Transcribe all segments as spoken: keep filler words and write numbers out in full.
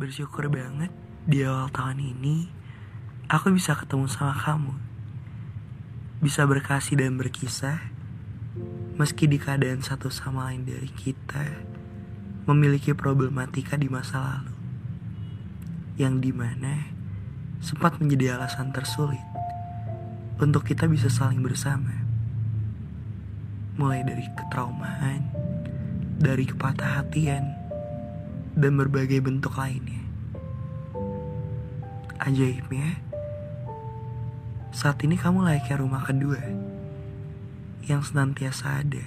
Bersyukur banget di awal tahun ini aku bisa ketemu sama kamu. Bisa berkasih dan berkisah meski di keadaan satu sama lain dari kita memiliki problematika di masa lalu, yang dimana sempat menjadi alasan tersulit untuk kita bisa saling bersama. Mulai dari ketraumaan, dari kepatah hatian, dan berbagai bentuk lainnya. Ajaibnya, saat ini kamu layaknya rumah kedua yang senantiasa ada,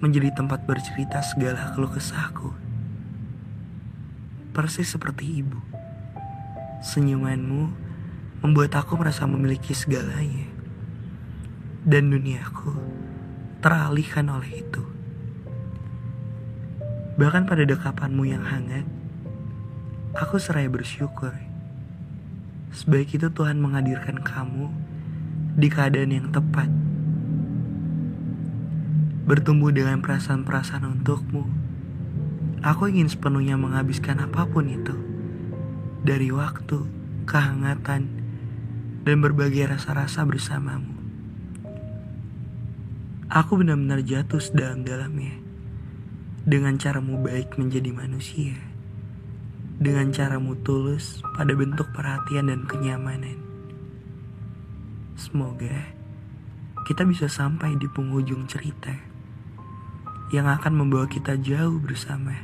menjadi tempat bercerita segala keluh kesahku. Persis seperti ibu, senyumanmu membuat aku merasa memiliki segalanya, dan duniaku teralihkan oleh itu. Bahkan pada dekapanmu yang hangat, aku seraya bersyukur. Sebaik itu Tuhan menghadirkan kamu di keadaan yang tepat. Bertumbuh dengan perasaan-perasaan untukmu, aku ingin sepenuhnya menghabiskan apapun itu. Dari waktu, kehangatan, dan berbagai rasa-rasa bersamamu. Aku benar-benar jatuh sedalam-dalamnya dengan caramu baik menjadi manusia, dengan caramu tulus pada bentuk perhatian dan kenyamanan. Semoga kita bisa sampai di penghujung cerita yang akan membawa kita jauh bersama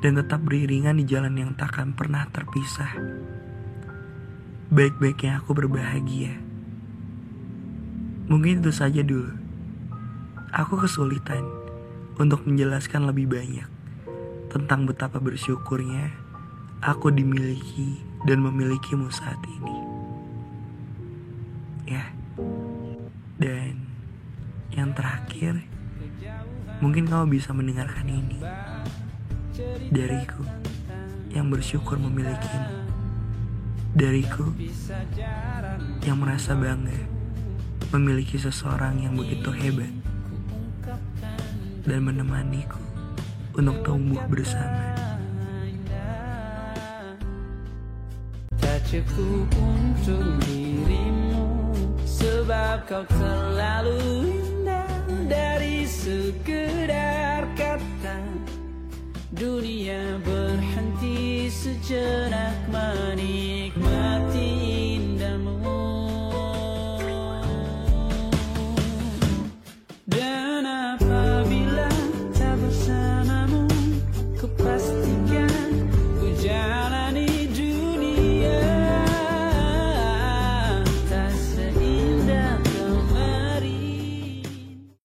dan tetap beriringan di jalan yang takkan pernah terpisah. Baik-baiknya aku berbahagia. Mungkin itu saja dulu. Aku kesulitan untuk menjelaskan lebih banyak tentang betapa bersyukurnya aku dimiliki dan memilikimu saat ini. Ya. Dan yang terakhir, mungkin kamu bisa mendengarkan ini dariku yang bersyukur memilikimu, dariku yang merasa bangga memiliki seseorang yang begitu hebat dan menemaniku untuk tumbuh bersama. Tak cukup untuk dirimu, sebab kau terlalu indah dari sekedar kata. Dunia berhenti sejenak manis.